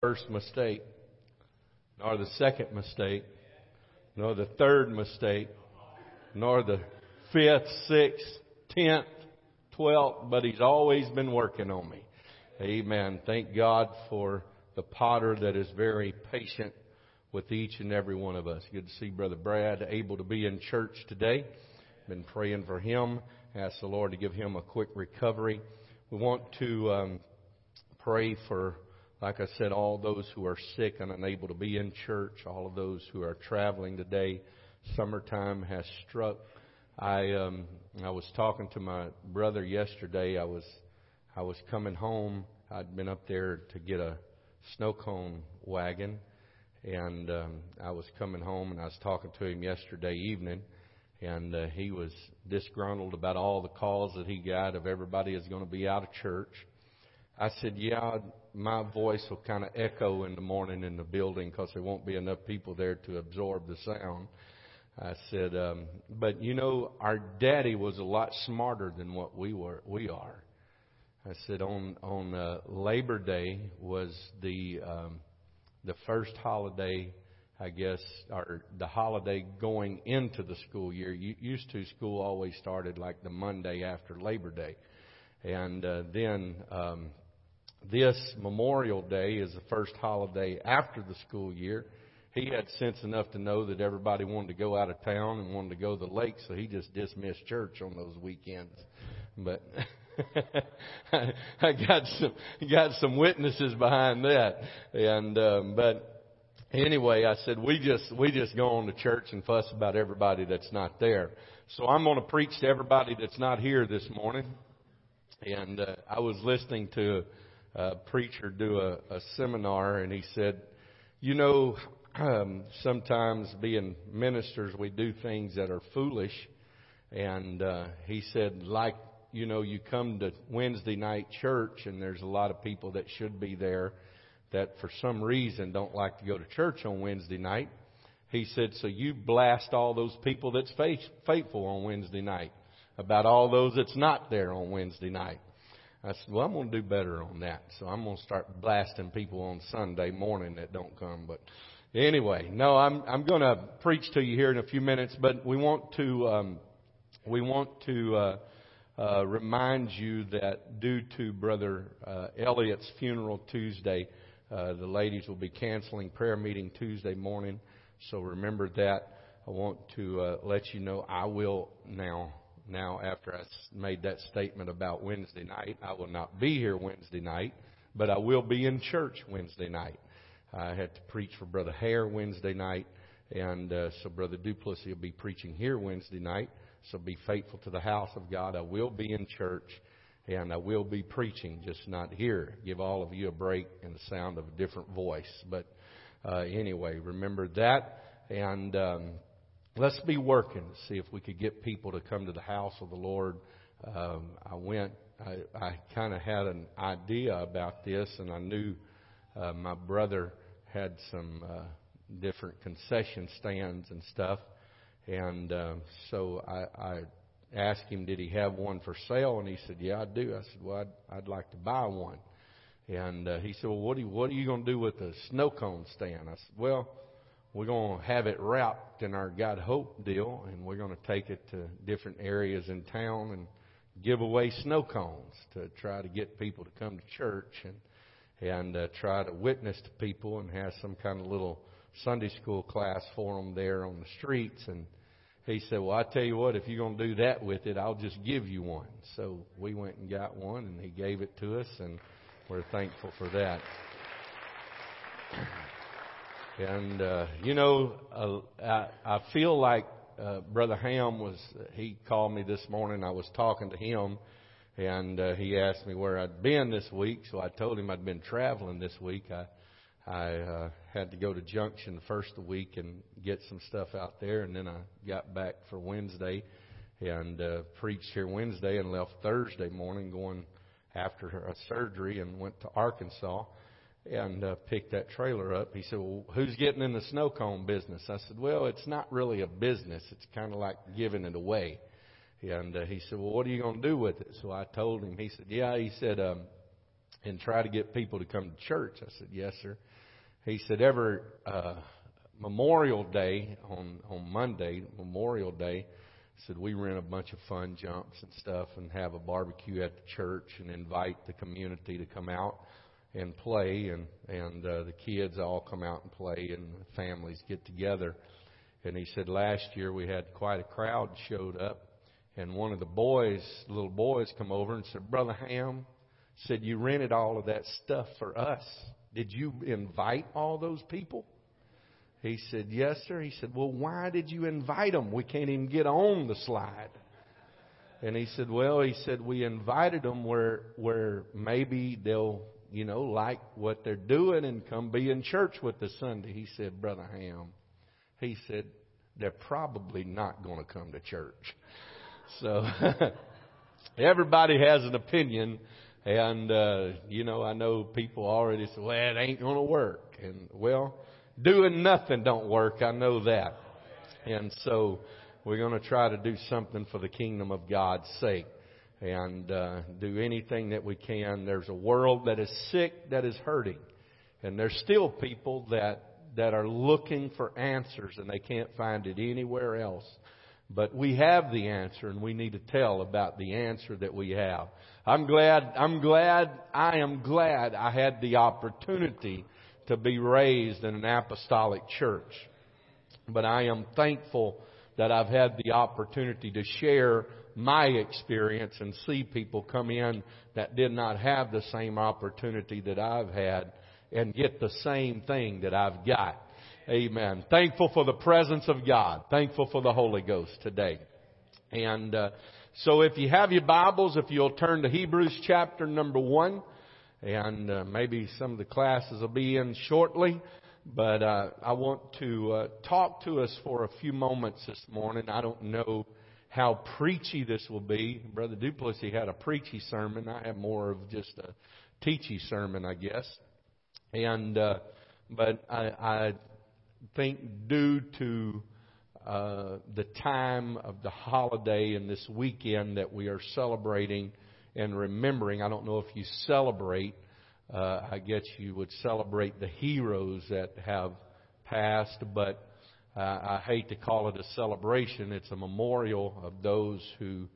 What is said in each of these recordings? first mistake, nor the second mistake, nor the third mistake, nor the fifth, sixth, 10th, 12th, but He's always been working on me. Amen. Thank God for the potter that is very patient with each and every one of us. Good to see Brother Brad able to be in church today. Been praying for him. Ask the Lord to give him a quick recovery. We want to pray for, like I said, all those who are sick and unable to be in church, all of those who are traveling today. Summertime has struck. I was talking to my brother yesterday. I was coming home. I'd been up there to get a snow cone wagon, and I was coming home, and I was talking to him yesterday evening, and he was disgruntled about all the calls that he got of everybody is going to be out of church. I said, yeah, my voice will kind of echo in the morning in the building because there won't be enough people there to absorb the sound. I said, but you know, our daddy was a lot smarter than what we are. I said, on Labor Day was the first holiday, I guess, or the holiday going into the school year. Used to, school always started like the Monday after Labor Day. And then this Memorial Day is the first holiday after the school year. He had sense enough to know that everybody wanted to go out of town and wanted to go to the lake, so he just dismissed church on those weekends. But I got some witnesses behind that. And but anyway, I said we just go on to church and fuss about everybody that's not there. So I'm going to preach to everybody that's not here this morning. And I was listening to a preacher do a seminar, and he said, you know, sometimes being ministers, we do things that are foolish. And he said, like, you know, you come to Wednesday night church, and there's a lot of people that should be there that for some reason don't like to go to church on Wednesday night. He said, so you blast all those people that's faithful on Wednesday night about all those that's not there on Wednesday night. I said, well, I'm going to do better on that. So I'm going to start blasting people on Sunday morning that don't come. But anyway, no, I'm going to preach to you here in a few minutes. But we want to remind you that due to Brother Elliot's funeral Tuesday, the ladies will be canceling prayer meeting Tuesday morning. So remember that. I want to let you know I will now. Now, after I made that statement about Wednesday night, I will not be here Wednesday night, but I will be in church Wednesday night. I had to preach for Brother Hare Wednesday night, and so Brother Duplessis will be preaching here Wednesday night. So be faithful to the house of God. I will be in church, and I will be preaching, just not here. Give all of you a break and the sound of a different voice. But anyway, remember that, and let's be working to see if we could get people to come to the house of the Lord. I kind of had an idea about this, and I knew my brother had some different concession stands and stuff. And so I asked him, did he have one for sale? And he said, yeah, I do. I said, well, I'd like to buy one. And he said, well, what are you going to do with a snow cone stand? I said, well, we're going to have it wrapped in our God Hope deal, and we're going to take it to different areas in town and give away snow cones to try to get people to come to church and try to witness to people and have some kind of little Sunday school class for them there on the streets. And he said, well, I tell you what, if you're going to do that with it, I'll just give you one. So we went and got one, and he gave it to us, and we're thankful for that. And, you know, I feel like Brother Ham he called me this morning. I was talking to him, and he asked me where I'd been this week. So I told him I'd been traveling this week. I had to go to Junction the first of the week and get some stuff out there. And then I got back for Wednesday and preached here Wednesday and left Thursday morning going after a surgery and went to Arkansas. And picked that trailer up. He said, well, who's getting in the snow cone business? I said, well, it's not really a business. It's kind of like giving it away. And he said, well, what are you going to do with it? So I told him. He said, yeah. He said, and try to get people to come to church. I said, yes, sir. He said, every Memorial Day, on Monday, Memorial Day, said we rent a bunch of fun jumps and stuff and have a barbecue at the church and invite the community to come out and play. And the kids all come out and play and families get together. And he said last year we had quite a crowd showed up. And one of the boys, little boys, come over and said, Brother Ham, said, you rented all of that stuff for us. Did you invite all those people? He said, yes, sir. He said, well, why did you invite them? We can't even get on the slide. And he said, well, he said, we invited them where maybe they'll, you know, like what they're doing and come be in church with us Sunday. He said, Brother Ham, he said, they're probably not going to come to church. So everybody has an opinion. And, you know, I know people already say, well, it ain't going to work. And, well, doing nothing don't work. I know that. And so we're going to try to do something for the kingdom of God's sake and do anything that we can. There's a world that is sick, that is hurting. And there's still people that are looking for answers and they can't find it anywhere else. But we have the answer and we need to tell about the answer that we have. I am glad I had the opportunity to be raised in an apostolic church. But I am thankful that I've had the opportunity to share my experience and see people come in that did not have the same opportunity that I've had and get the same thing that I've got. Amen. Thankful for the presence of God. Thankful for the Holy Ghost today. And so if you have your Bibles, if you'll turn to Hebrews chapter number 1. And maybe some of the classes will be in shortly. But I want to talk to us for a few moments this morning. I don't know how preachy this will be. Brother Duplessis had a preachy sermon. I have more of just a teachy sermon, I guess. And but I think due to the time of the holiday and this weekend that we are celebrating and remembering, I don't know if you celebrate, I guess you would celebrate the heroes that have passed, but I hate to call it a celebration. It's a memorial of those who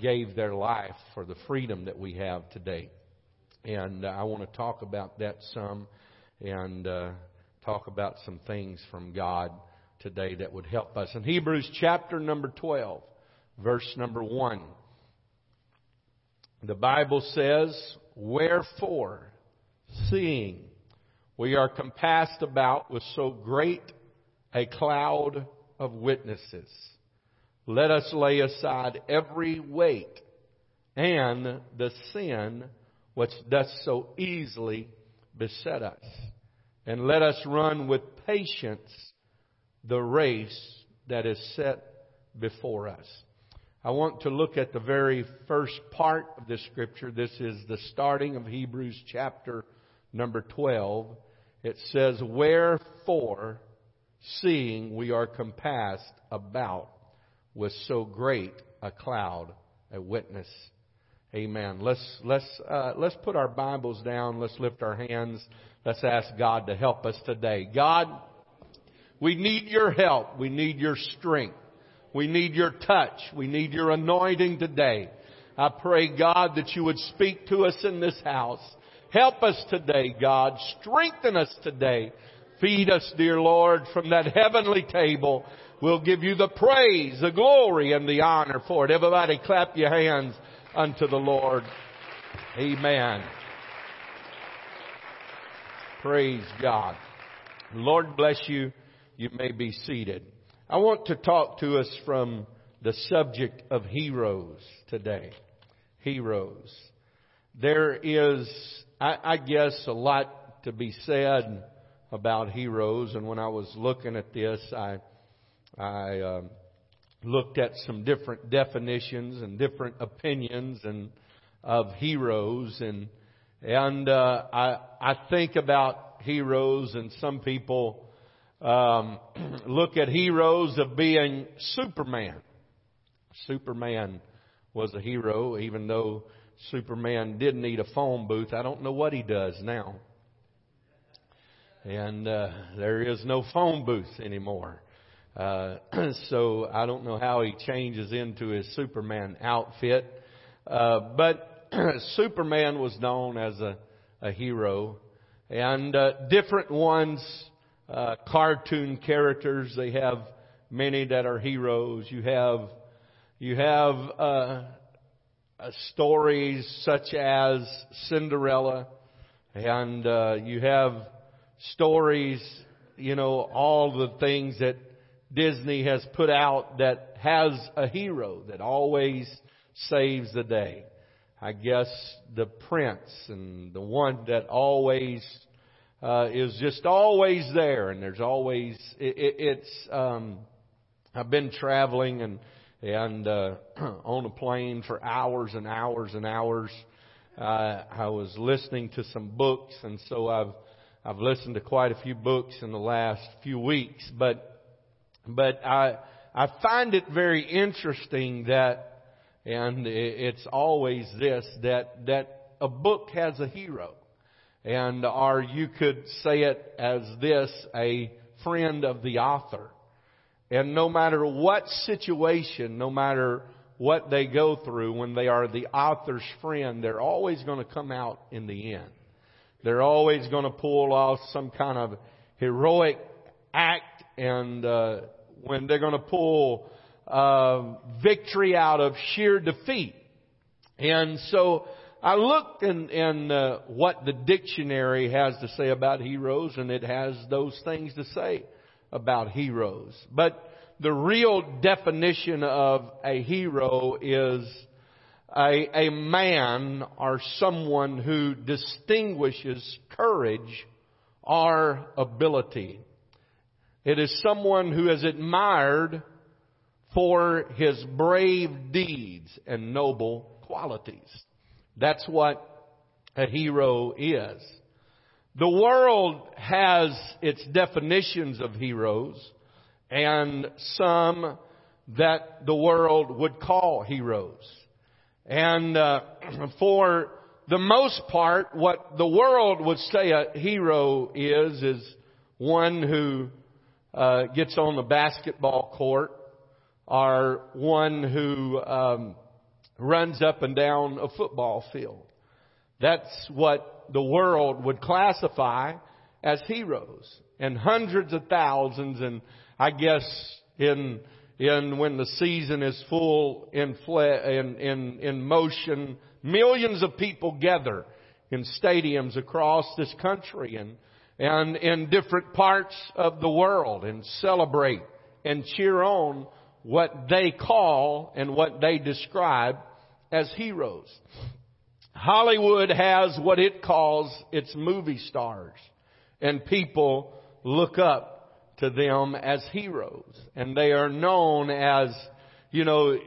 gave their life for the freedom that we have today. And I want to talk about that some and talk about some things from God today that would help us. In Hebrews chapter number 12, verse number 1, the Bible says, wherefore, seeing we are compassed about with so great a cloud of witnesses, let us lay aside every weight and the sin which doth so easily beset us. And let us run with patience the race that is set before us. I want to look at the very first part of this scripture. This is the starting of Hebrews chapter number 12. It says, wherefore, seeing we are compassed about with so great a cloud of witness. Amen. Let's put our Bibles down. Let's lift our hands. Let's ask God to help us today. God, we need your help. We need your strength. We need your touch. We need your anointing today. I pray, God, that you would speak to us in this house. Help us today, God. Strengthen us today. Feed us, dear Lord, from that heavenly table. We'll give you the praise, the glory, and the honor for it. Everybody clap your hands unto the Lord. Amen. Praise God. Lord bless you. You may be seated. I want to talk to us from the subject of heroes today. Heroes. There is, I guess, a lot to be said about heroes. And when I was looking at this, I looked at some different definitions and different opinions and of heroes. And I think about heroes, and some people look at heroes of being Superman. Superman was a hero, even though Superman did need a phone booth. I don't know what he does now. And there is no phone booth anymore. So I don't know how he changes into his Superman outfit. But Superman was known as a hero. And different ones, cartoon characters, they have many that are heroes. You have stories such as Cinderella, and you have stories, you know, all the things that Disney has put out that has a hero that always saves the day. I guess the prince and the one that always is just always there, and there's always it's. I've been traveling and on a plane for hours and hours and hours. I was listening to some books, and so I've listened to quite a few books in the last few weeks, but I find it very interesting that, and it's always this, that a book has a hero. And, or you could say it as this, a friend of the author. And no matter what situation, no matter what they go through, when they are the author's friend, they're always going to come out in the end. They're always going to pull off some kind of heroic act, and when they're going to pull victory out of sheer defeat. And so I looked in what the dictionary has to say about heroes, and it has those things to say about heroes. But the real definition of a hero is a man or someone who distinguishes courage or ability. It is someone who is admired for his brave deeds and noble qualities. That's what a hero is. The world has its definitions of heroes, and some that the world would call heroes. And for the most part, what the world would say a hero is one who gets on the basketball court, or one who runs up and down a football field. That's what the world would classify as heroes. And hundreds of thousands, and I guess in when the season is full in motion, millions of people gather in stadiums across this country and in different parts of the world and celebrate and cheer on what they call and what they describe as heroes. Hollywood has what it calls its movie stars, and people look up to them as heroes, and they are known as, you know,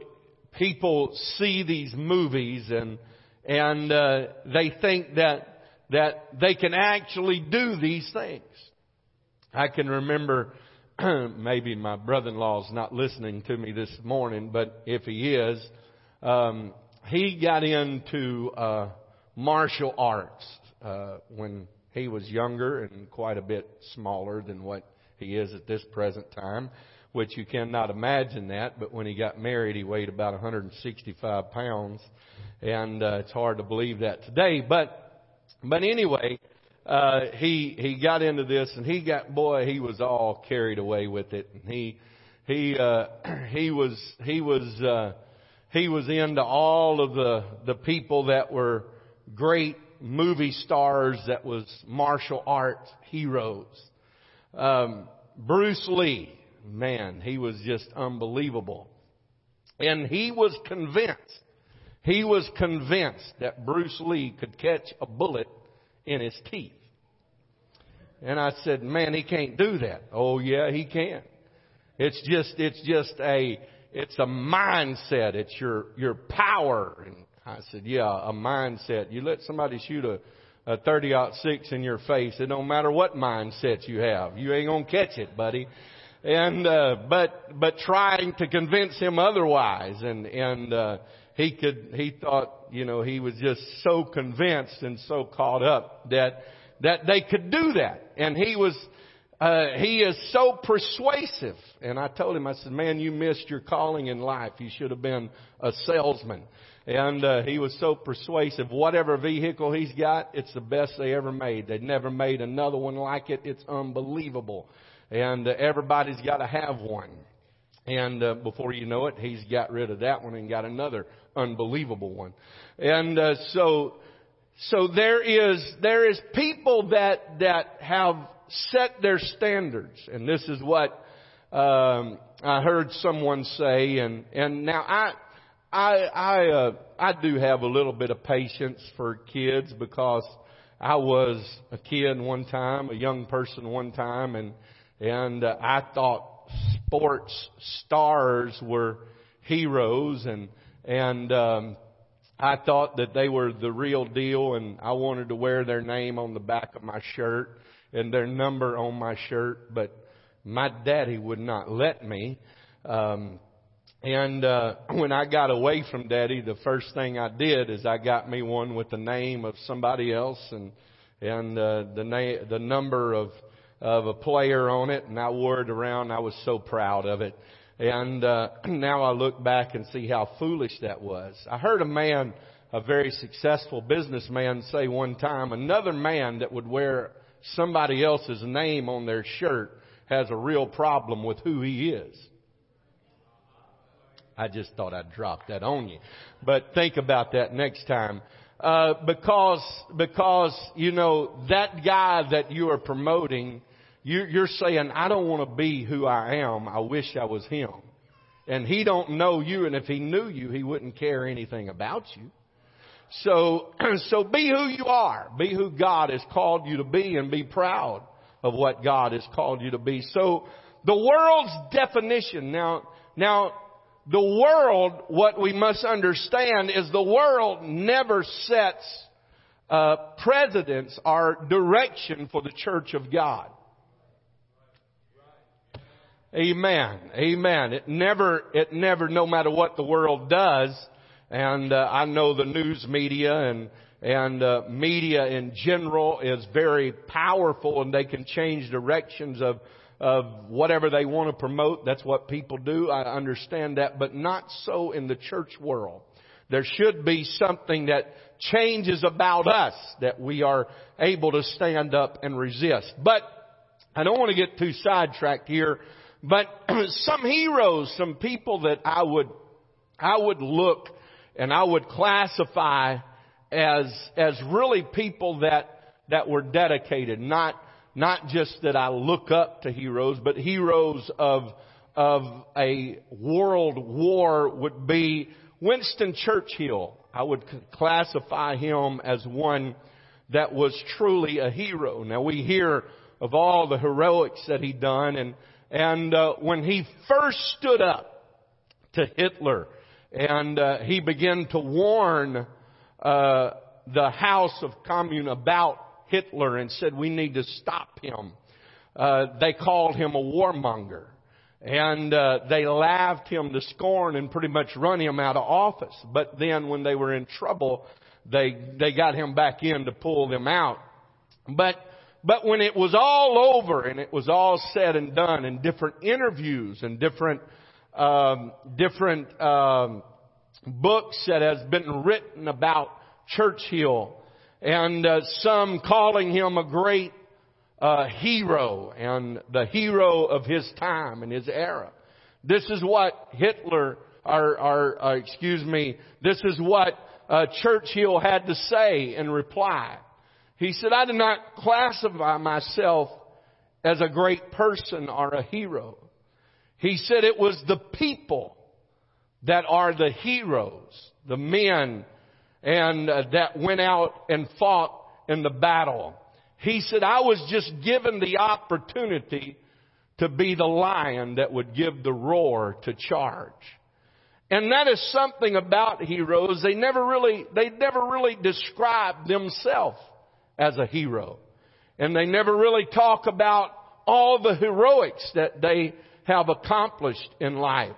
people see these movies and they think that they can actually do these things. I can remember, maybe my brother-in-law's not listening to me this morning, but if he is, he got into martial arts when he was younger and quite a bit smaller than what he is at this present time, which you cannot imagine that. But when he got married, he weighed about 165 pounds, and it's hard to believe that today. But anyway, he got into this, and he was all carried away with it, and he was into all of the people that were great movie stars, that was martial arts heroes. Bruce Lee, man, he was just unbelievable. And he was convinced that Bruce Lee could catch a bullet in his teeth. And I said, man, he can't do that. Oh yeah, he can. It's a mindset. It's your power. And I said, yeah, a mindset. You let somebody shoot a 30-06 in your face, it don't matter what mindset you have. You ain't gonna catch it, buddy. And but trying to convince him otherwise, and he thought he was just so convinced and so caught up that they could do that. And he is so persuasive. And I told him, I said, man, you missed your calling in life. You should have been a salesman. And he was so persuasive. Whatever vehicle he's got, it's the best they ever made. They've never made another one like it. It's unbelievable. And everybody's got to have one. And before you know it, he's got rid of that one and got another unbelievable one. And so there is people that have set their standards, and this is what I heard someone say. And now I do have a little bit of patience for kids, because I was a kid one time, a young person one time, and I thought sports stars were heroes, and I thought that they were the real deal, and I wanted to wear their name on the back of my shirt and their number on my shirt, but my daddy would not let me. And when I got away from daddy, the first thing I did is I got me one with the name of somebody else and the number of a player on it, and I wore it around. I was so proud of it. And now I look back and see how foolish that was. I heard a very successful businessman say one time, another man that would wear somebody else's name on their shirt has a real problem with who he is. I just thought I'd drop that on you. But think about that next time. Because that guy that you are promoting, you're saying, I don't want to be who I am. I wish I was him. And he don't know you. And if he knew you, he wouldn't care anything about you. So be who you are. Be who God has called you to be, and be proud of what God has called you to be. So the world's definition. Now, the world, what we must understand is the world never sets precedence or direction for the church of God. Amen. Amen. It never, no matter what the world does, and I know the news media and media in general is very powerful, and they can change directions of whatever they want to promote. That's what people do. I understand that, but not so in the church world. There should be something that changes about us that we are able to stand up and resist. But I don't want to get too sidetracked here. But some heroes, some people that I would look and I would classify as really people that were dedicated, not just that I look up to heroes, but heroes of a world war would be Winston Churchill. I would classify him as one that was truly a hero. Now we hear of all the heroics that he done, and when he first stood up to Hitler and he began to warn the House of Commune about Hitler and said, we need to stop him. They called him a warmonger. And they laughed him to scorn and pretty much run him out of office. But then when they were in trouble, they got him back in to pull them out. But when it was all over and it was all said and done, in different interviews and different books that has been written about Churchill, and some calling him a great hero and the hero of his time and his era. This is what Churchill had to say in reply. He said, I do not classify myself as a great person or a hero. He said it was the people that are the heroes, the men and that went out and fought in the battle. He said, I was just given the opportunity to be the lion that would give the roar to charge. And that is something about heroes. They never really describe themselves as a hero. And they never really talk about all the heroics that they have accomplished in life.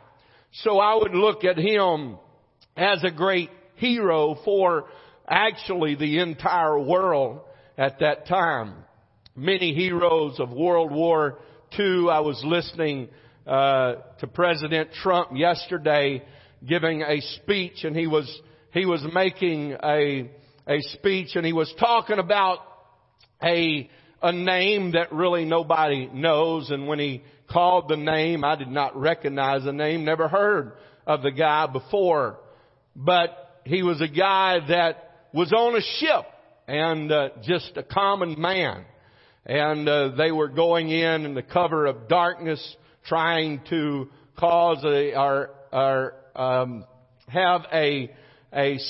So I would look at him as a great hero for actually the entire world at that time. Many heroes of World War II. I was listening to President Trump yesterday giving a speech, and he was making a speech, and he was talking about a name that really nobody knows. And when he called the name, I did not recognize the name, never heard of the guy before. But he was a guy that was on a ship and just a common man. And they were going in the cover of darkness trying to cause have a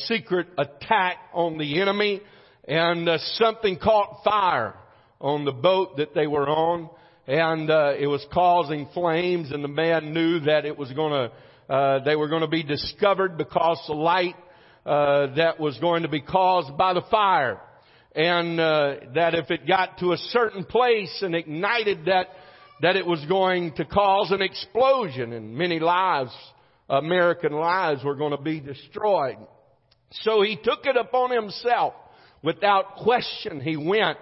secret attack on the enemy. And something caught fire on the boat that they were on. And it was causing flames, and the man knew that it was they were going to be discovered because the light that was going to be caused by the fire. And that if it got to a certain place and ignited that it was going to cause an explosion, and many lives, American lives, were going to be destroyed. So he took it upon himself. Without question, he went.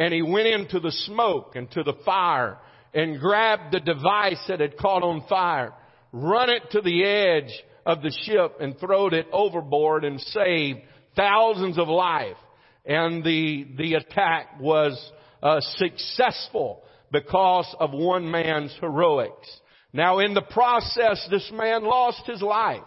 And he went into the smoke and to the fire and grabbed the device that had caught on fire, run it to the edge of the ship and throwed it overboard and saved thousands of lives. And the attack was successful because of one man's heroics. Now, in the process, this man lost his life.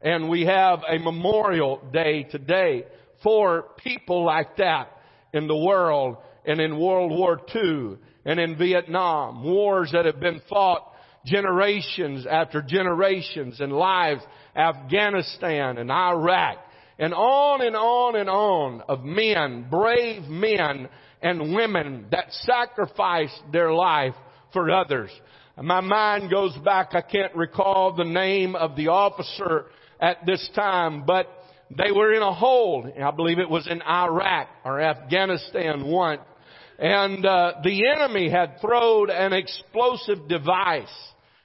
And we have a memorial day today for people like that in the world. And in World War II and in Vietnam, wars that have been fought generations after generations and lives, Afghanistan and Iraq, and on and on and on, of men, brave men and women that sacrificed their life for others. My mind goes back, I can't recall the name of the officer at this time, but they were in a hold. I believe it was in Iraq or Afghanistan once. And the enemy had thrown an explosive device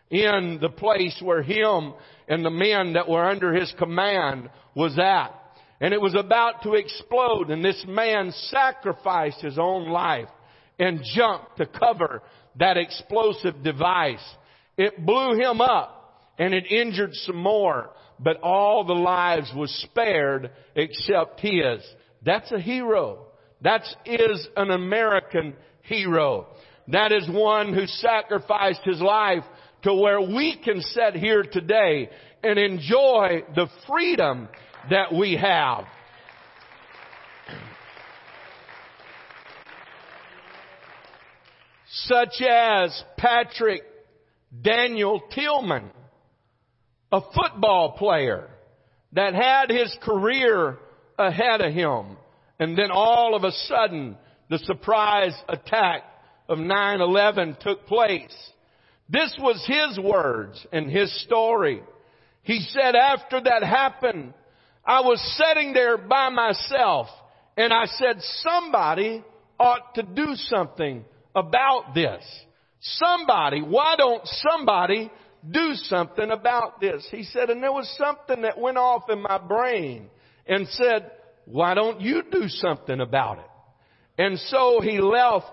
in the place where him and the men that were under his command was at. And it was about to explode. And this man sacrificed his own life and jumped to cover that explosive device. It blew him up and it injured some more. But all the lives was spared except his. That's a hero. That is an American hero. That is one who sacrificed his life to where we can sit here today and enjoy the freedom that we have. Such as Patrick Daniel Tillman, a football player that had his career ahead of him. And then all of a sudden, the surprise attack of 9/11 took place. This was his words and his story. He said, after that happened, I was sitting there by myself and I said, somebody ought to do something about this. Somebody, why don't somebody do something about this? He said, and there was something that went off in my brain and said, why don't you do something about it? And so he left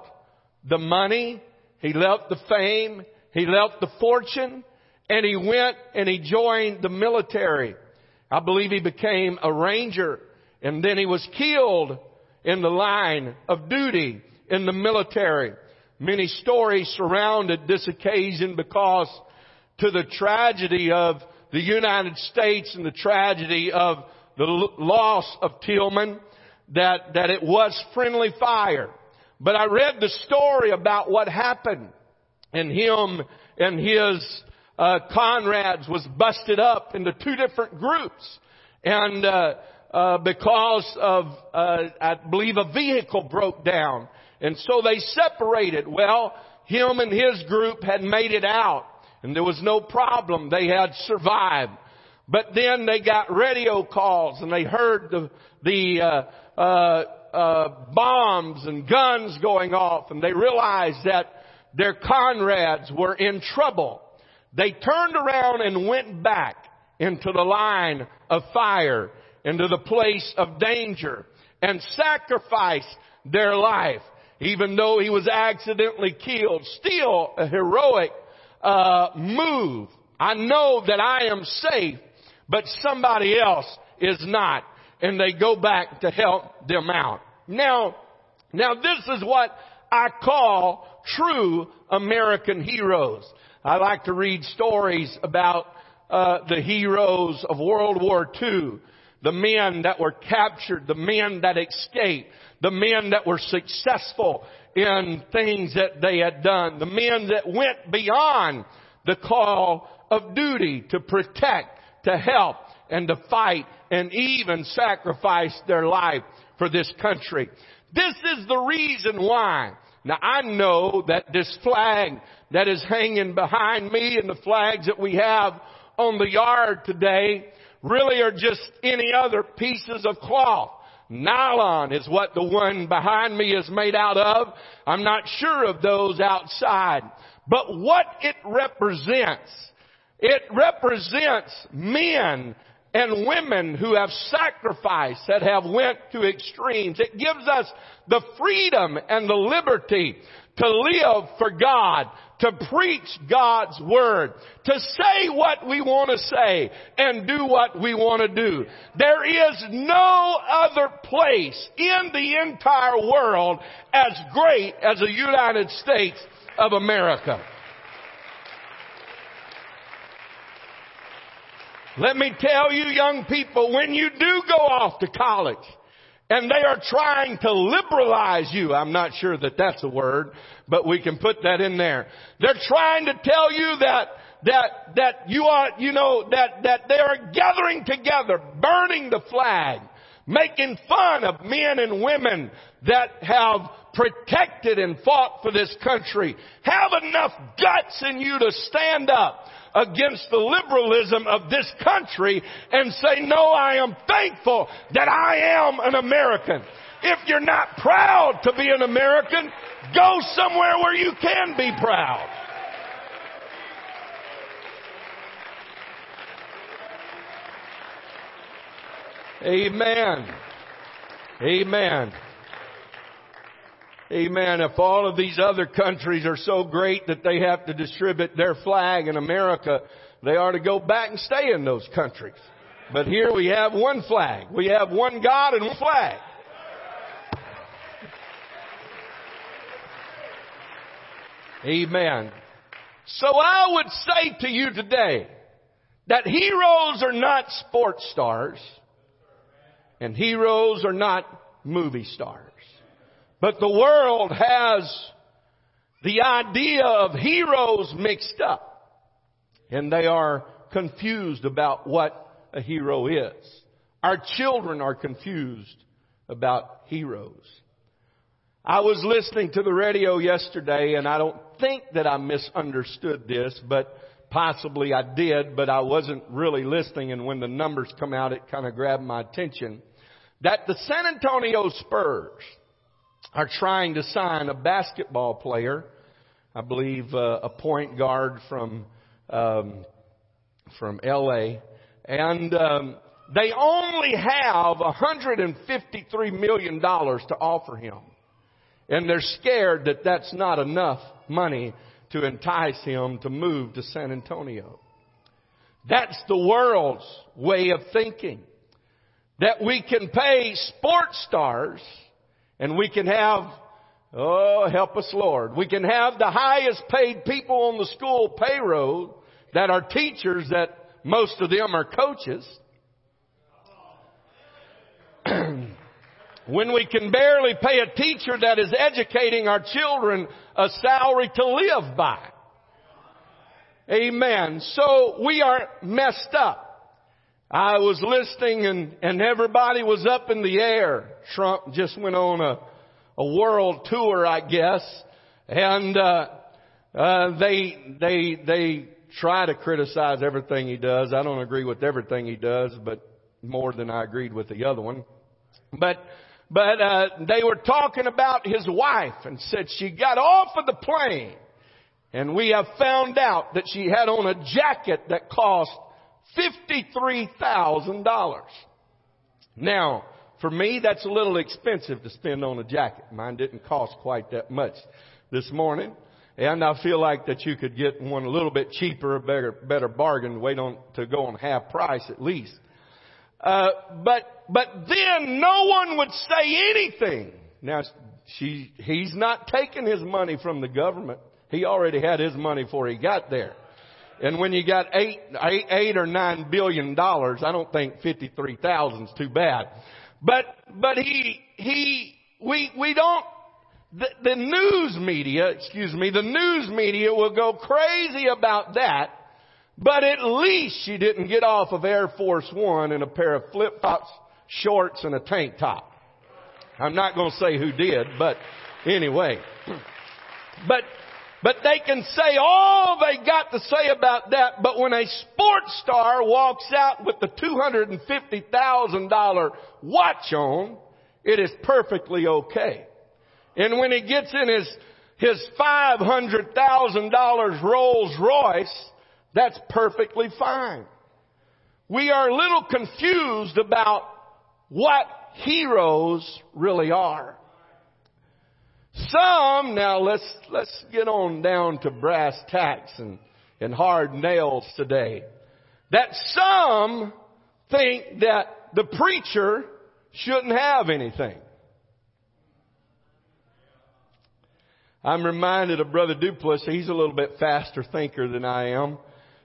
the money, he left the fame, he left the fortune, and he went and he joined the military. I believe he became a ranger, and then he was killed in the line of duty in the military. Many stories surrounded this occasion because to the tragedy of the United States and the tragedy of the loss of Tillman, that it was friendly fire. But I read the story about what happened, and him and his comrades was busted up into two different groups. And because of, I believe, a vehicle broke down. And so they separated. Well, him and his group had made it out. And there was no problem. They had survived. But then they got radio calls and they heard the bombs and guns going off. And they realized that their comrades were in trouble. They turned around and went back into the line of fire, into the place of danger, and sacrificed their life. Even though he was accidentally killed, still a heroic move. I know that I am safe, but somebody else is not. And they go back to help them out. Now this is what I call true American heroes. I like to read stories about the heroes of World War II. The men that were captured, the men that escaped, the men that were successful in things that they had done, the men that went beyond the call of duty to protect, to help, and to fight, and even sacrifice their life for this country. This is the reason why. Now, I know that this flag that is hanging behind me and the flags that we have on the yard today really are just any other pieces of cloth. Nylon is what the one behind me is made out of. I'm not sure of those outside. But what it represents men and women who have sacrificed, that have went to extremes. It gives us the freedom and the liberty to live for God, to preach God's Word, to say what we want to say and do what we want to do. There is no other place in the entire world as great as the United States of America. Let me tell you, young people, when you do go off to college, and they are trying to liberalize you. I'm not sure that that's a word, but we can put that in there. They're trying to tell you that you are, you know, that they are gathering together, burning the flag, making fun of men and women that have protected and fought for this country. Have enough guts in you to stand up against the liberalism of this country and say, no, I am thankful that I am an American. If you're not proud to be an American, go somewhere where you can be proud. Amen. Amen. Amen. If all of these other countries are so great that they have to distribute their flag in America, they ought to go back and stay in those countries. But here we have one flag. We have one God and one flag. Amen. So I would say to you today that heroes are not sports stars, and heroes are not movie stars. But the world has the idea of heroes mixed up, and they are confused about what a hero is. Our children are confused about heroes. I was listening to the radio yesterday, and I don't think that I misunderstood this, but possibly I did, but I wasn't really listening, and when the numbers come out, it kind of grabbed my attention, that the San Antonio Spurs are trying to sign a basketball player, I believe a point guard from L.A., and they only have $153 million to offer him. And they're scared that that's not enough money to entice him to move to San Antonio. That's the world's way of thinking, that we can pay sports stars. And we can have, oh, help us, Lord, we can have the highest paid people on the school payroll that are teachers, that most of them are coaches. When we can barely pay a teacher that is educating our children a salary to live by. Amen. So we are messed up. I was listening and everybody was up in the air. Trump just went on a world tour, I guess. And, they try to criticize everything he does. I don't agree with everything he does, but more than I agreed with the other one. But they were talking about his wife and said she got off of the plane and we have found out that she had on a jacket that cost $53,000. Now, for me, that's a little expensive to spend on a jacket. Mine didn't cost quite that much this morning. And I feel like that you could get one a little bit cheaper, a better bargain, to go on half price at least. But then no one would say anything. Now, he's not taking his money from the government. He already had his money before he got there. And when you got $8 or $9 billion, I don't think 53,000's too bad. But the news media, will go crazy about that. But at least she didn't get off of Air Force One in a pair of flip-flops, shorts, and a tank top. I'm not going to say who did, but anyway. But they can say all they got to say about that. But when a sports star walks out with the $250,000 watch on, it is perfectly okay. And when he gets in his $500,000 Rolls Royce, that's perfectly fine. We are a little confused about what heroes really are. Some, now let's get on down to brass tacks and hard nails today. That some think that the preacher shouldn't have anything. I'm reminded of Brother Duplessis. He's a little bit faster thinker than I am.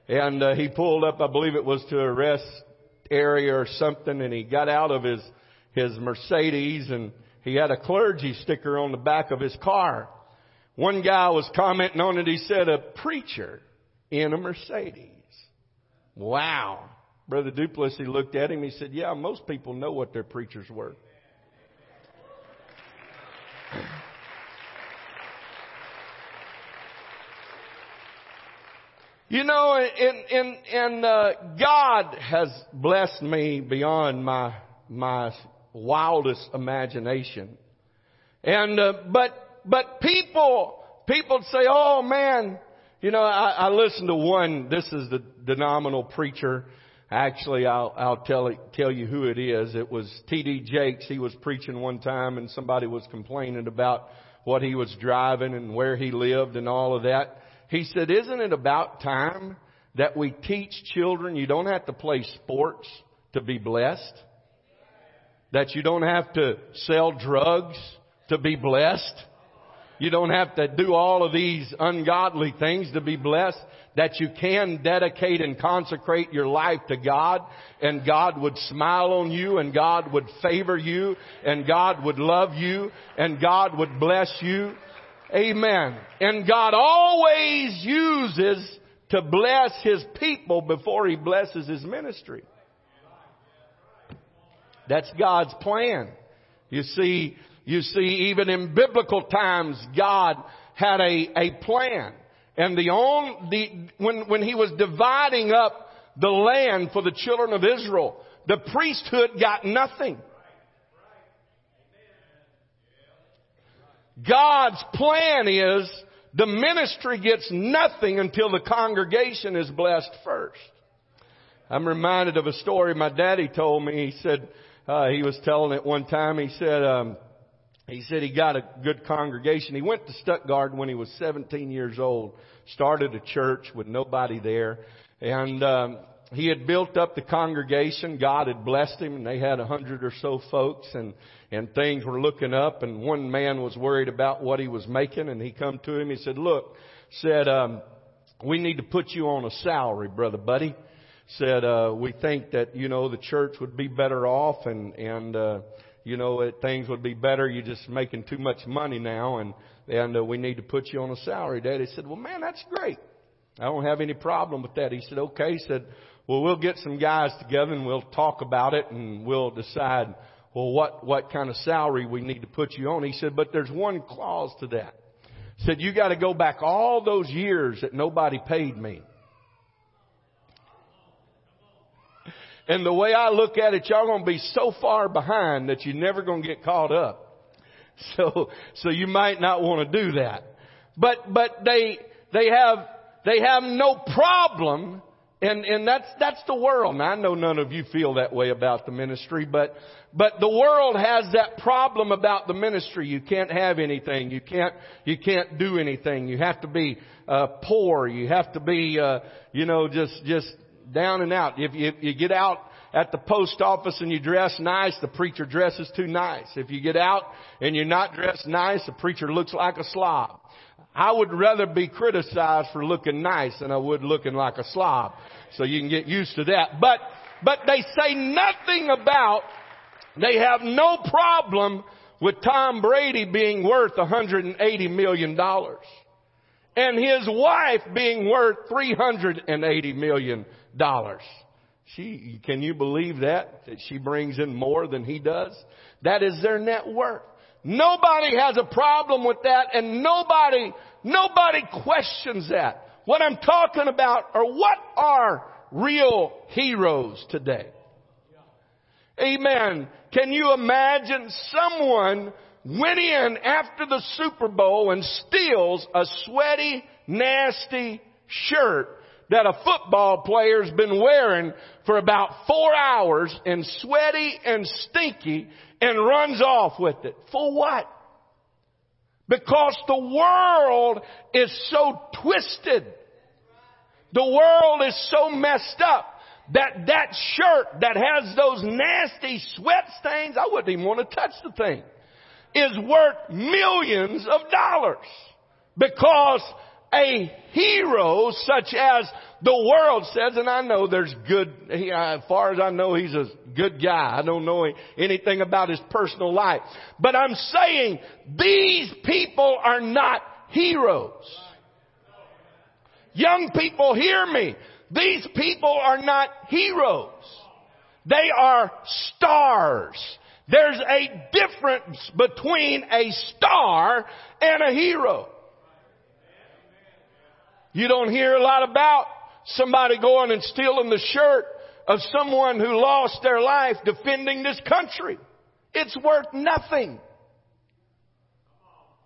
And he pulled up, I believe it was to a rest area or something, and he got out of his Mercedes, and he had a clergy sticker on the back of his car. One guy was commenting on it. He said, "A preacher in a Mercedes." Wow. Brother Duplessis looked at him. He said, "Yeah, most people know what their preachers were." You know, God has blessed me beyond my wildest imagination. And, but people say, "Oh man," you know, I listened to one, this is the denominal preacher. Actually, I'll tell you who it is. It was T.D. Jakes. He was preaching one time and somebody was complaining about what he was driving and where he lived and all of that. He said, "Isn't it about time that we teach children you don't have to play sports to be blessed? That you don't have to sell drugs to be blessed? You don't have to do all of these ungodly things to be blessed? That you can dedicate and consecrate your life to God, and God would smile on you, and God would favor you, and God would love you, and God would bless you." Amen. And God always uses to bless His people before He blesses His ministry. That's God's plan. You see, even in biblical times, God had a plan. And when He was dividing up the land for the children of Israel, the priesthood got nothing. God's plan is the ministry gets nothing until the congregation is blessed first. I'm reminded of a story my daddy told me. He said, he was telling it one time. He said he got a good congregation. He went to Stuttgart when he was 17 years old, started a church with nobody there. And, he had built up the congregation. God had blessed him, and they had 100 or so folks, and things were looking up, and one man was worried about what he was making, and he come to him. He said, "Look," said, "we need to put you on a salary, brother buddy." Said, "We think that, you know, the church would be better off, and you know, things would be better. You're just making too much money now, and we need to put you on a salary." Daddy said, "Well, man, that's great. I don't have any problem with that." He said, "Okay." He said, "Well, we'll get some guys together and we'll talk about it, and we'll decide, well, what kind of salary we need to put you on." He said, "But there's one clause to that." He said, "You got to go back all those years that nobody paid me." And the way I look at it, y'all going to be so far behind that you're never going to get caught up. So you might not want to do that. But they have no problem And that's the world. Now, I know none of you feel that way about the ministry, but the world has that problem about the ministry. You can't have anything. You can't do anything. You have to be, poor. You have to be, just down and out. If you get out at the post office and you dress nice, the preacher dresses too nice. If you get out and you're not dressed nice, the preacher looks like a slob. I would rather be criticized for looking nice than I would looking like a slob. So you can get used to that. But they say nothing about, they have no problem with Tom Brady being worth $180 million. And his wife being worth $380 million. Can you believe that she brings in more than he does? That is their net worth. Nobody has a problem with that, and nobody questions that. What I'm talking about are what are real heroes today. Amen. Can you imagine someone went in after the Super Bowl and steals a sweaty, nasty shirt that a football player's been wearing for about 4 hours and sweaty and stinky and runs off with it? For what? Because the world is so twisted. The world is so messed up that shirt that has those nasty sweat stains, I wouldn't even want to touch the thing, is worth millions of dollars because a hero such as the world says, and I know there's good, as far as I know, he's a good guy. I don't know anything about his personal life. But I'm saying these people are not heroes. Young people, hear me. These people are not heroes. They are stars. There's a difference between a star and a hero. You don't hear a lot about somebody going and stealing the shirt of someone who lost their life defending this country. It's worth nothing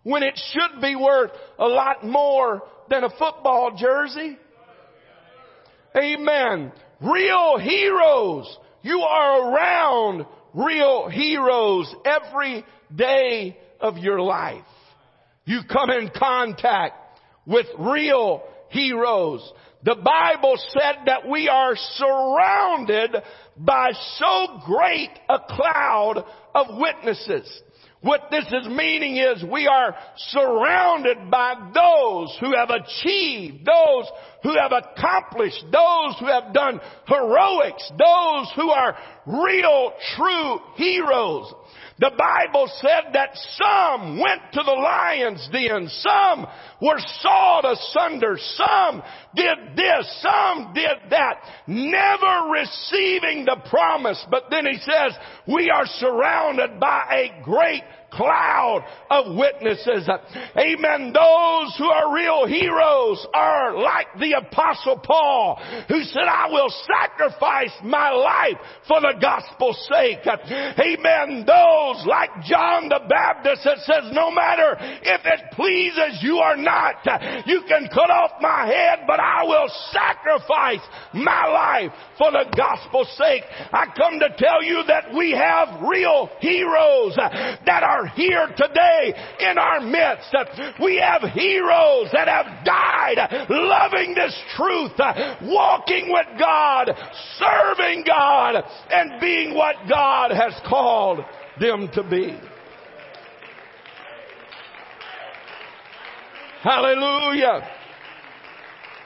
when it should be worth a lot more than a football jersey. Amen. Real heroes. You are around real heroes every day of your life. You come in contact with real heroes. The Bible said that we are surrounded by so great a cloud of witnesses. What this is meaning is we are surrounded by those who have achieved, those who have accomplished, those who have done heroics, those who are real, true heroes. The Bible said that some went to the lion's den. Some were sawed asunder. Some did this. Some did that. Never receiving the promise. But then he says, we are surrounded by a great cloud of witnesses. Amen. Those who are real heroes are like the Apostle Paul, who said, I will sacrifice my life for the gospel's sake. Amen. Those like John the Baptist that says, no matter if it pleases you or not, you can cut off my head, but I will sacrifice my life for the gospel's sake. I come to tell you that we have real heroes that are here today in our midst. We have heroes that have died loving this truth, walking with God, serving God, and being what God has called them to be. Hallelujah.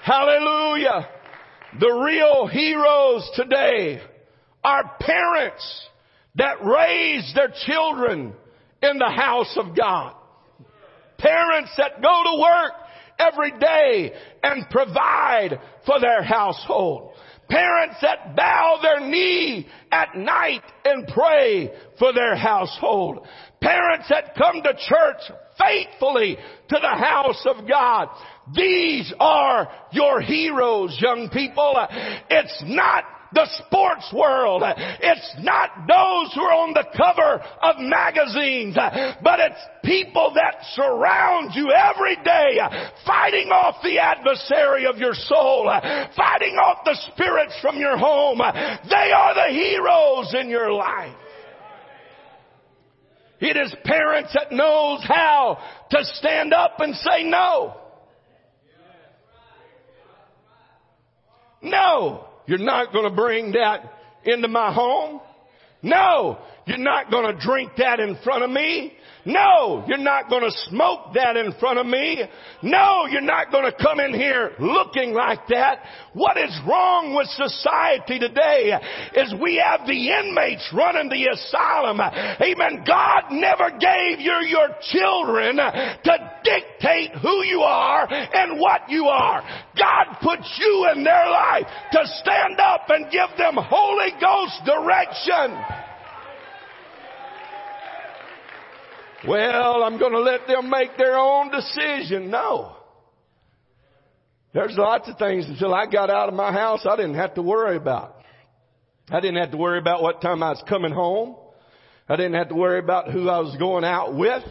Hallelujah. The real heroes today are parents that raise their children in the house of God. Parents that go to work every day and provide for their household. Parents that bow their knee at night and pray for their household. Parents that come to church faithfully to the house of God. These are your heroes, young people. It's not the sports world. It's not those who are on the cover of magazines, but it's people that surround you every day, fighting off the adversary of your soul, fighting off the spirits from your home. They are the heroes in your life. It is parents that knows how to stand up and say no. No, you're not going to bring that into my home. No, you're not going to drink that in front of me. No, you're not going to smoke that in front of me. No, you're not going to come in here looking like that. What is wrong with society today is we have the inmates running the asylum. Amen. God never gave you your children to dictate who you are and what you are. God put you in their life to stand up and give them Holy Ghost direction. Well, I'm going to let them make their own decision. No. There's lots of things until I got out of my house I didn't have to worry about. I didn't have to worry about what time I was coming home. I didn't have to worry about who I was going out with.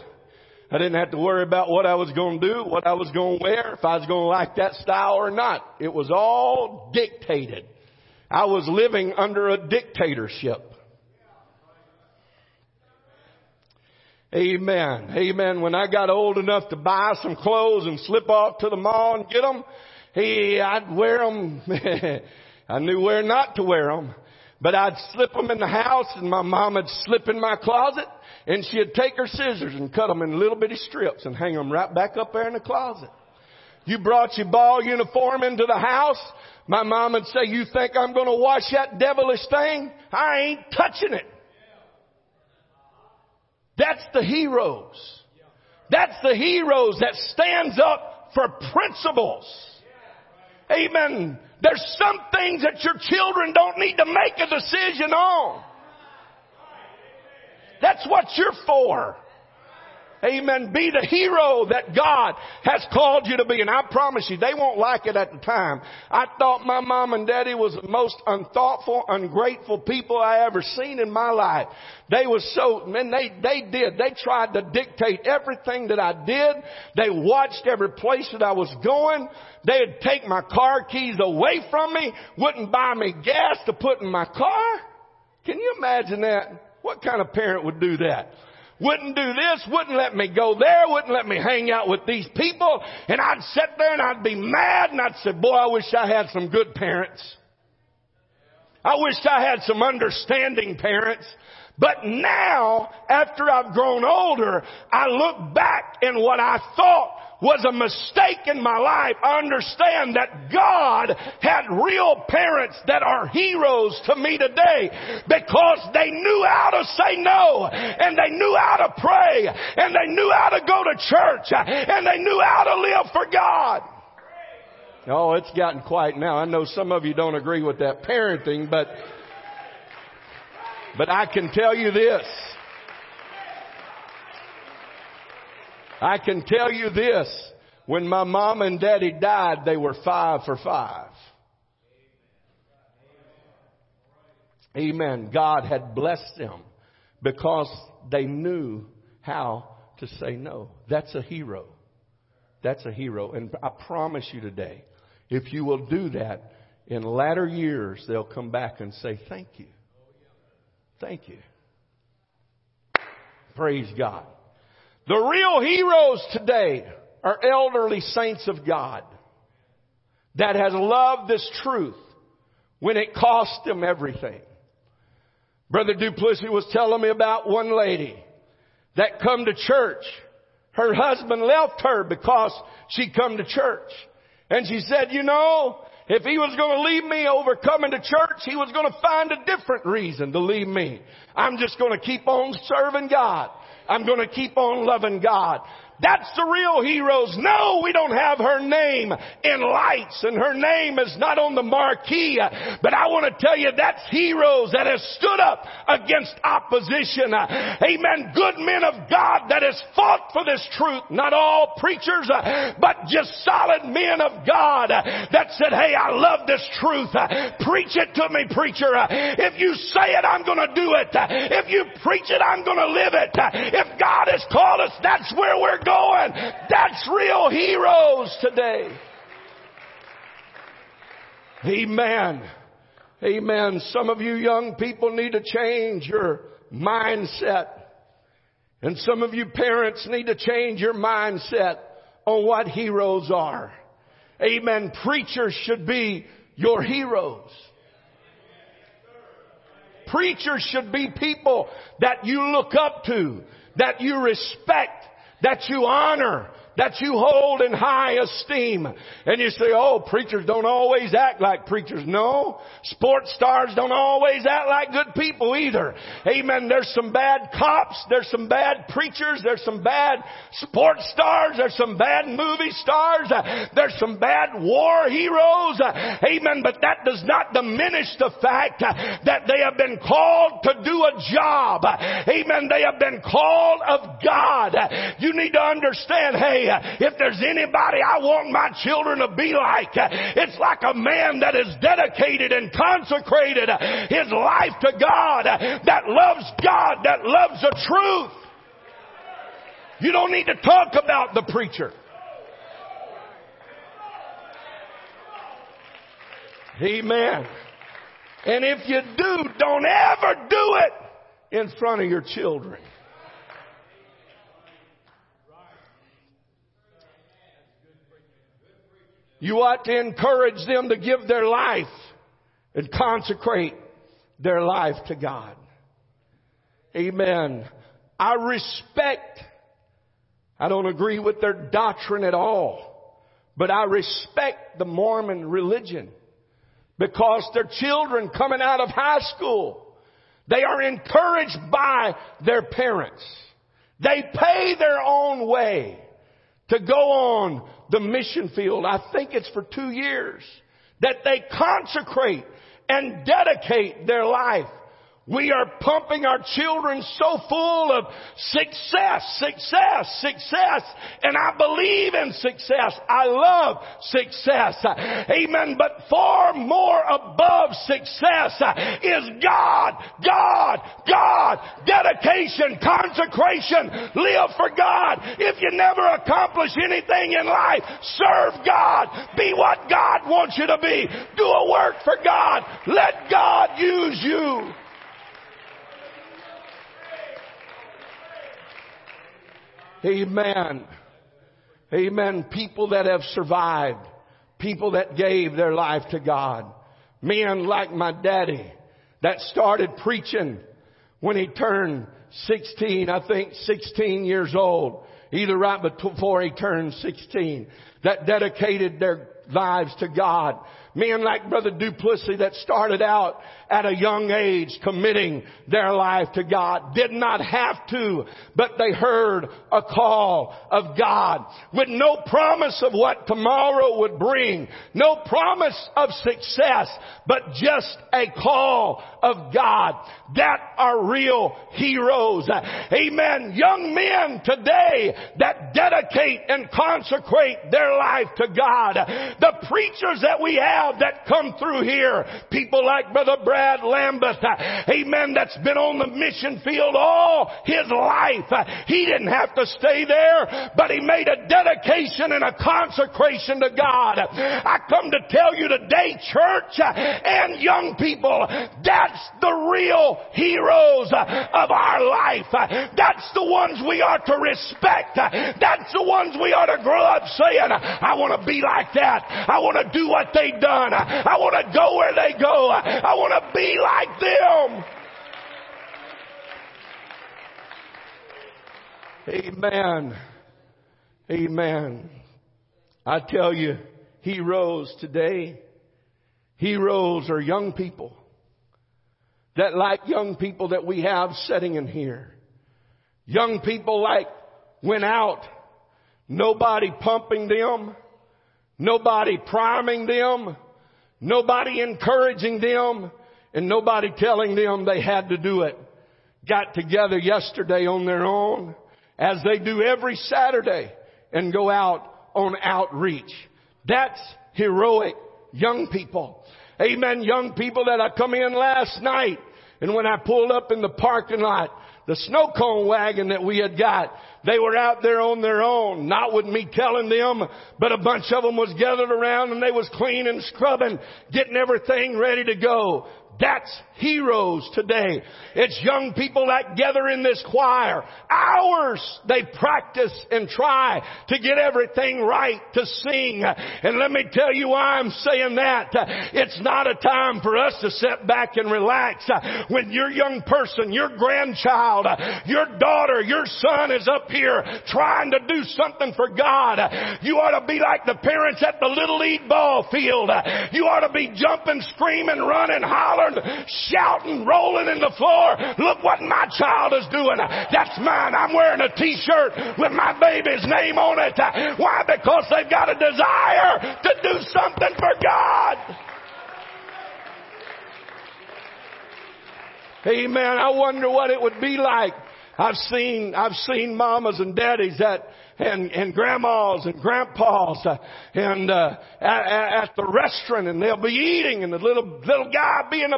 I didn't have to worry about what I was going to do, what I was going to wear, if I was going to like that style or not. It was all dictated. I was living under a dictatorship. Amen. Amen. When I got old enough to buy some clothes and slip off to the mall and get them, I'd wear them. I knew where not to wear them. But I'd slip them in the house, and my mom would slip in my closet, and she'd take her scissors and cut them in little bitty strips and hang them right back up there in the closet. You brought your ball uniform into the house. My mom would say, "You think I'm going to wash that devilish thing? I ain't touching it." That's the heroes. That's the heroes that stands up for principles. Amen. There's some things that your children don't need to make a decision on. That's what you're for. Amen. Be the hero that God has called you to be. And I promise you, they won't like it at the time. I thought my mom and daddy was the most unthoughtful, ungrateful people I ever seen in my life. They was so, man, they tried to dictate everything that I did. They watched every place that I was going. They'd take my car keys away from me, wouldn't buy me gas to put in my car. Can you imagine that? What kind of parent would do that? Wouldn't do this, wouldn't let me go there, wouldn't let me hang out with these people. And I'd sit there and I'd be mad and I'd say, boy, I wish I had some good parents. I wish I had some understanding parents. But now, after I've grown older, I look back and what I thought was a mistake in my life. I understand that God had real parents that are heroes to me today because they knew how to say no, and they knew how to pray, and they knew how to go to church, and they knew how to live for God. Oh, it's gotten quiet now. I know some of you don't agree with that parenting, but I can tell you this. I can tell you this, when my mom and daddy died, they were 5 for 5. Amen. God had blessed them because they knew how to say no. That's a hero. That's a hero. And I promise you today, if you will do that, in latter years, they'll come back and say, thank you. Thank you. Praise God. The real heroes today are elderly saints of God that has loved this truth when it cost them everything. Brother Duplessis was telling me about one lady that come to church. Her husband left her because she come to church. And she said, you know, if he was going to leave me over coming to church, he was going to find a different reason to leave me. I'm just going to keep on serving God. I'm going to keep on loving God. That's the real heroes. No, we don't have her name in lights, and her name is not on the marquee. But I want to tell you, that's heroes that has stood up against opposition. Amen. Good men of God that has fought for this truth. Not all preachers, but just solid men of God that said, hey, I love this truth. Preach it to me, preacher. If you say it, I'm going to do it. If you preach it, I'm going to live it. If God has called us, that's where we're going. That's real heroes today. Amen. Amen. Some of you young people need to change your mindset. And some of you parents need to change your mindset on what heroes are. Amen. Preachers should be your heroes. Preachers should be people that you look up to, that you respect, that you honor, that you hold in high esteem. And you say, oh, preachers don't always act like preachers. No, sports stars don't always act like good people either. Amen. There's some bad cops. There's some bad preachers. There's some bad sports stars. There's some bad movie stars. There's some bad war heroes. Amen. But that does not diminish the fact that they have been called to do a job. Amen. They have been called of God. You need to understand, hey, if there's anybody I want my children to be like, it's like a man that is dedicated and consecrated his life to God, that loves the truth. You don't need to talk about the preacher. Amen. And if you do, don't ever do it in front of your children. You ought to encourage them to give their life and consecrate their life to God. Amen. I respect, I don't agree with their doctrine at all, but I respect the Mormon religion because their children coming out of high school, they are encouraged by their parents. They pay their own way to go on the mission field. I think it's for 2 years that they consecrate and dedicate their life. We are pumping our children so full of success. And I believe in success. I love success. Amen. But far more above success is God, dedication, consecration, live for God. If you never accomplish anything in life, serve God. Be what God wants you to be. Do a work for God. Let God use you. Amen. Amen. People that have survived. People that gave their life to God. Men like my daddy that started preaching when he turned 16, I think 16 years old. Either right before he turned 16. That dedicated their lives to God. Men like Brother Duplessis that started out at a young age committing their life to God. Did not have to, but they heard a call of God. With no promise of what tomorrow would bring. No promise of success, but just a call of God. That are real heroes. Amen. Young men today that dedicate and consecrate their life to God. The preachers that we have that come through here, people like Brother Brad Lambeth, amen, that's been on the mission field all his life. He didn't have to stay there, but he made a dedication and a consecration to God. I come to tell you today, church and young people, that's the real heroes of our life. That's the ones we are to respect. That's the ones we are to grow up saying, I want to be like that. I want to do what they done. I want to go where they go. I want to be like them. Amen. Amen. I tell you, heroes today, heroes are young people that like young people that we have sitting in here. Young people like went out Nobody pumping them. Nobody priming them. Nobody encouraging them. And nobody telling them they had to do it. Got together yesterday on their own, as they do every Saturday, and go out on outreach. That's heroic young people. Amen. Young people that I come in last night, and when I pulled up in the parking lot, the snow cone wagon that we had got, they were out there on their own, not with me telling them, but a bunch of them was gathered around and they was cleaning, scrubbing, getting everything ready to go. That's heroes today. It's young people that gather in this choir. Hours they practice and try to get everything right to sing. And let me tell you why I'm saying that. It's not a time for us to sit back and relax. When your young person, your grandchild, your daughter, your son is up here trying to do something for God, you ought to be like the parents at the Little League ball field. You ought to be jumping, screaming, running, hollering, shouting, rolling in the floor. Look what my child is doing. That's mine. I'm wearing a t-shirt with my baby's name on it. Why? Because they've got a desire to do something for God. Amen. I wonder what it would be like. I've seen mamas and daddies that and grandmas and grandpas at the restaurant, and they'll be eating, and the little guy be in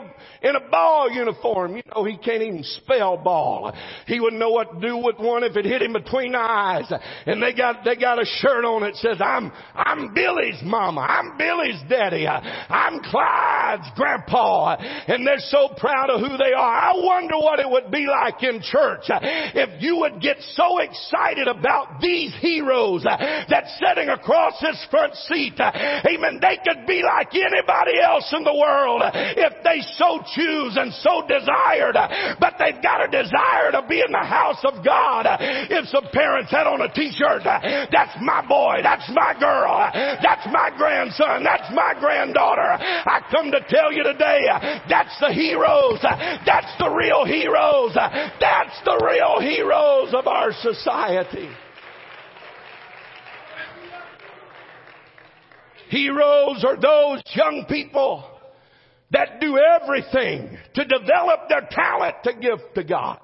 a ball uniform. You know, he can't even spell ball. He wouldn't know what to do with one if it hit him between the eyes. And they got a shirt on that says, I'm Billy's mama. I'm Billy's daddy. I'm Clyde's grandpa. And they're so proud of who they are. I wonder what it would be like in church if you would get so excited about these heroes that's sitting across this front seat. Amen. They could be like anybody else in the world if they so choose and so desired. But they've got a desire to be in the house of God. If some parents had on a t-shirt, that's my boy, that's my girl, that's my grandson, that's my granddaughter. I come to tell you today, that's the heroes. That's the real heroes. That's the real heroes of our society. Heroes are those young people that do everything to develop their talent to give to God.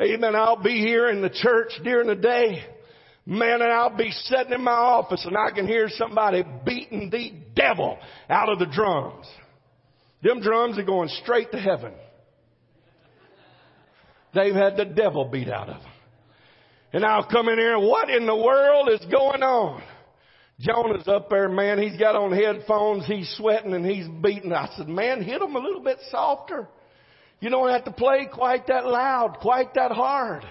Amen. I'll be here in the church during the day, man, and I'll be sitting in my office, and I can hear somebody beating the devil out of the drums. Them drums are going straight to heaven. They've had the devil beat out of them. And I'll come in here, and what in the world is going on? Jonah's up there, man. He's got on headphones. He's sweating and he's beating. I said, man, hit him a little bit softer. You don't have to play quite that loud, quite that hard.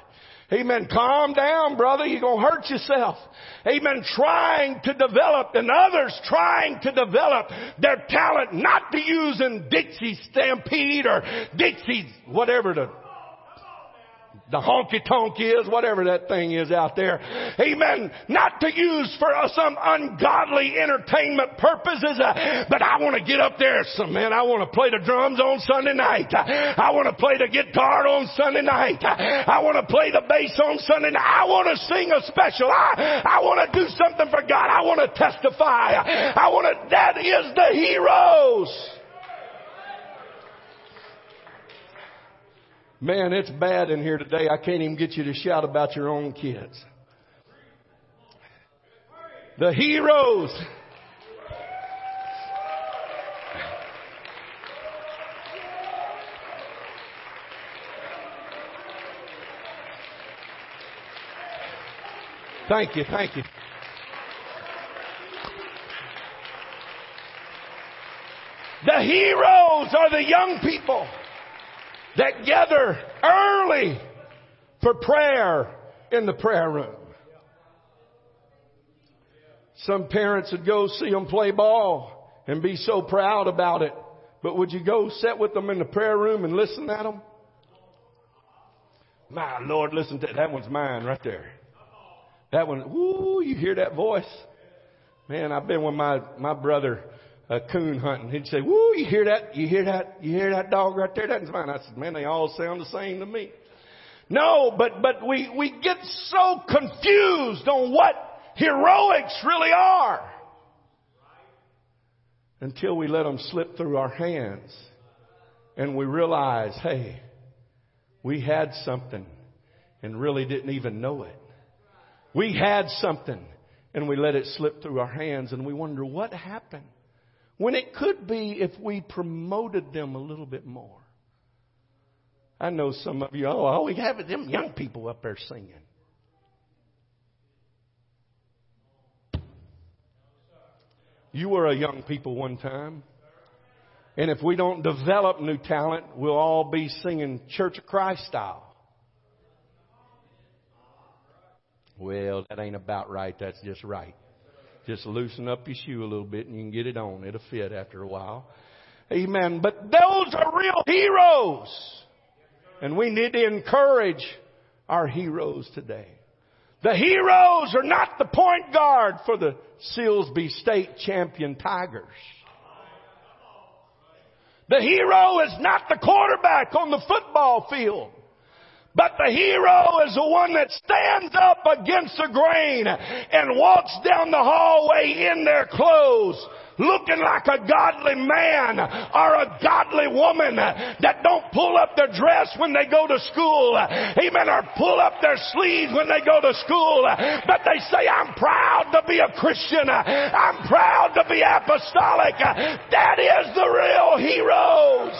Amen. Calm down, brother. You're going to hurt yourself. Amen. Trying to develop, and others trying to develop their talent, not to use in Dixie Stampede or Dixie, whatever the honky-tonk is, whatever that thing is out there. Amen. Not to use for some ungodly entertainment purposes, but I want to get up there. Man, I want to play the drums on Sunday night. I want to play the guitar on Sunday night. I want to play the bass on Sunday night. I want to sing a special. I want to do something for God. I want to testify. I want to... That is the heroes. Man, it's bad in here today. I can't even get you to shout about your own kids. The heroes. Thank you, thank you. The heroes are the young people that gather early for prayer in the prayer room. Some parents would go see them play ball and be so proud about it. But would you go sit with them in the prayer room and listen at them? My Lord, listen to that one's mine right there. That one, woo, you hear that voice? Man, I've been with my brother coon hunting. He'd say, woo, you hear that? You hear that? You hear that dog right there? That's mine. I said, man, they all sound the same to me. No, but we get so confused on what heroics really are. Until we let them slip through our hands and we realize, hey, we had something and really didn't even know it. We had something and we let it slip through our hands and we wonder what happened, when it could be if we promoted them a little bit more. I know some of you, all we have is them young people up there singing. You were a young people one time. And if we don't develop new talent, we'll all be singing Church of Christ style. Well, that ain't about right. That's just right. Just loosen up your shoe a little bit and you can get it on. It'll fit after a while. Amen. But those are real heroes. And we need to encourage our heroes today. The heroes are not the point guard for the Silsbee State Champion Tigers. The hero is not the quarterback on the football field. But the hero is the one that stands up against the grain and walks down the hallway in their clothes, looking like a godly man or a godly woman, that don't pull up their dress when they go to school. Amen. Or pull up their sleeves when they go to school. But they say, I'm proud to be a Christian. I'm proud to be apostolic. That is the real heroes.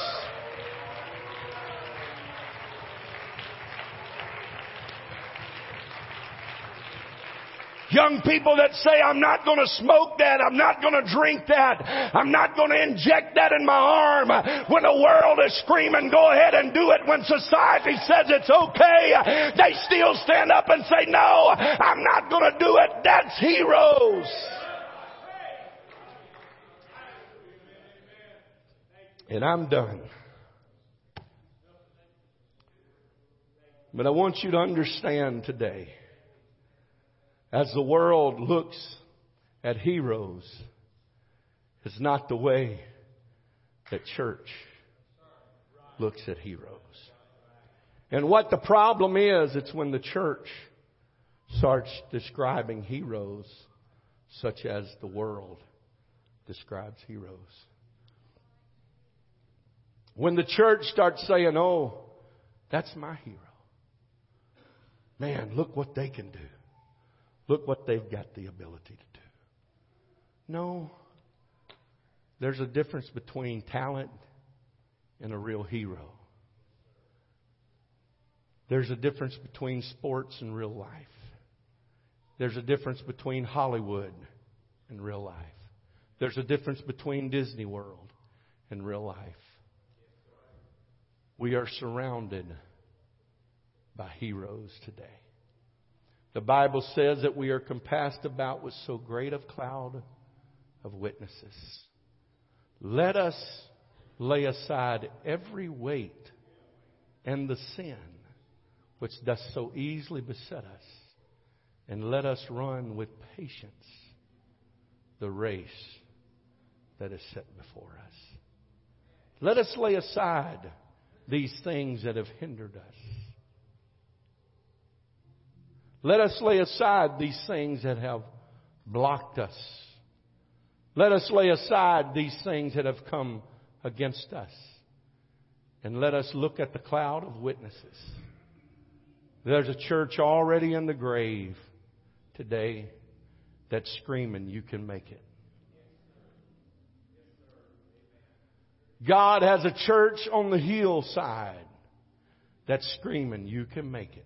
Young people that say, I'm not going to smoke that. I'm not going to drink that. I'm not going to inject that in my arm. When the world is screaming, go ahead and do it. When society says it's okay, they still stand up and say, no, I'm not going to do it. That's heroes. And I'm done. But I want you to understand today, as the world looks at heroes, it's not the way that church looks at heroes. And what the problem is, it's when the church starts describing heroes such as the world describes heroes. When the church starts saying, oh, that's my hero. Man, look what they can do. Look what they've got the ability to do. No, there's a difference between talent and a real hero. There's a difference between sports and real life. There's a difference between Hollywood and real life. There's a difference between Disney World and real life. We are surrounded by heroes today. The Bible says that we are compassed about with so great a cloud of witnesses. Let us lay aside every weight and the sin which doth so easily beset us, and let us run with patience the race that is set before us. Let us lay aside these things that have hindered us. Let us lay aside these things that have blocked us. Let us lay aside these things that have come against us. And let us look at the cloud of witnesses. There's a church already in the grave today that's screaming, you can make it. God has a church on the hillside that's screaming, you can make it.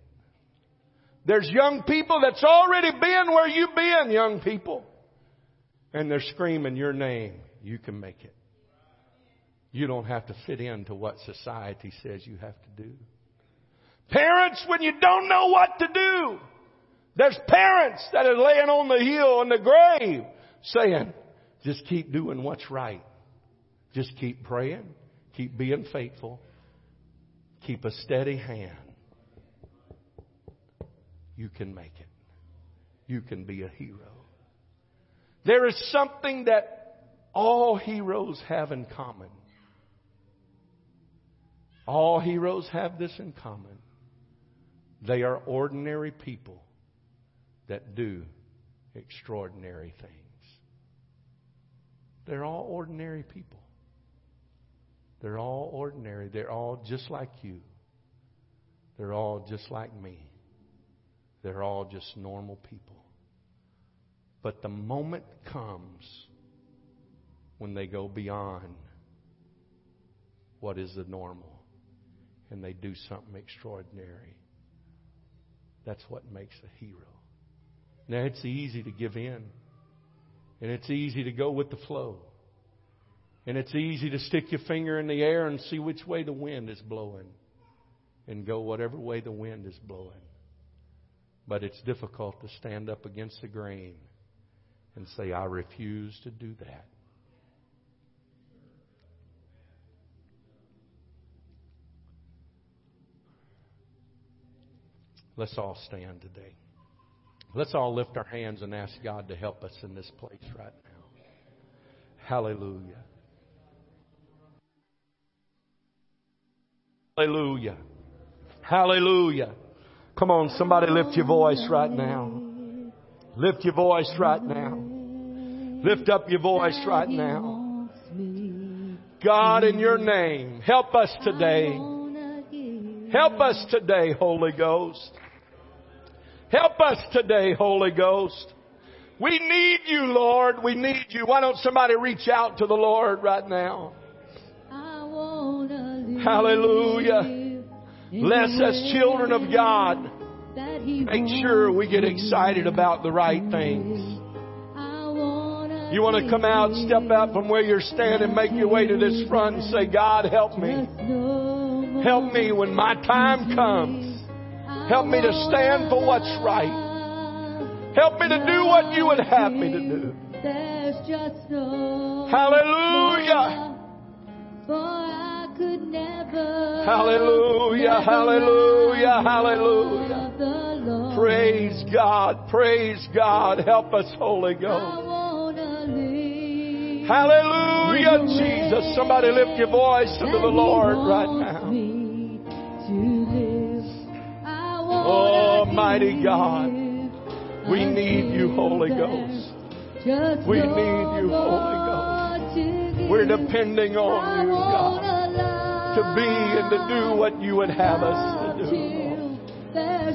There's young people that's already been where you've been, young people. And they're screaming your name. You can make it. You don't have to fit into what society says you have to do. Parents, when you don't know what to do, there's parents that are laying on the hill in the grave saying, just keep doing what's right. Just keep praying. Keep being faithful. Keep a steady hand. You can make it. You can be a hero. There is something that all heroes have in common. All heroes have this in common. They are ordinary people that do extraordinary things. They're all ordinary people. They're all ordinary. They're all just like you. They're all just like me. They're all just normal people. But the moment comes when they go beyond what is the normal and they do something extraordinary. That's what makes a hero. Now, it's easy to give in. And it's easy to go with the flow. And it's easy to stick your finger in the air and see which way the wind is blowing. And go whatever way the wind is blowing. But it's difficult to stand up against the grain and say, I refuse to do that. Let's all stand today. Let's all lift our hands and ask God to help us in this place right now. Hallelujah. Hallelujah. Hallelujah. Come on, somebody lift your voice right now. Lift your voice right now. Lift up your voice right now. God, in your name, help us today. Help us today, Holy Ghost. Help us today, Holy Ghost. We need you, Lord. We need you. Why don't somebody reach out to the Lord right now? Hallelujah. Bless us, children of God. Make sure we get excited about the right things. You want to come out, step out from where you're standing, make your way to this front and say, God, help me. Help me when my time comes. Help me to stand for what's right. Help me to do what you would have me to do. Hallelujah. Hallelujah, hallelujah, hallelujah. Praise God, praise God. Help us, Holy Ghost. Hallelujah, Jesus. Somebody lift your voice unto the Lord right now. Almighty God, we need you, Holy Ghost. We need you, Holy Ghost. We're depending on you, God, to be and to do what you would have us to do.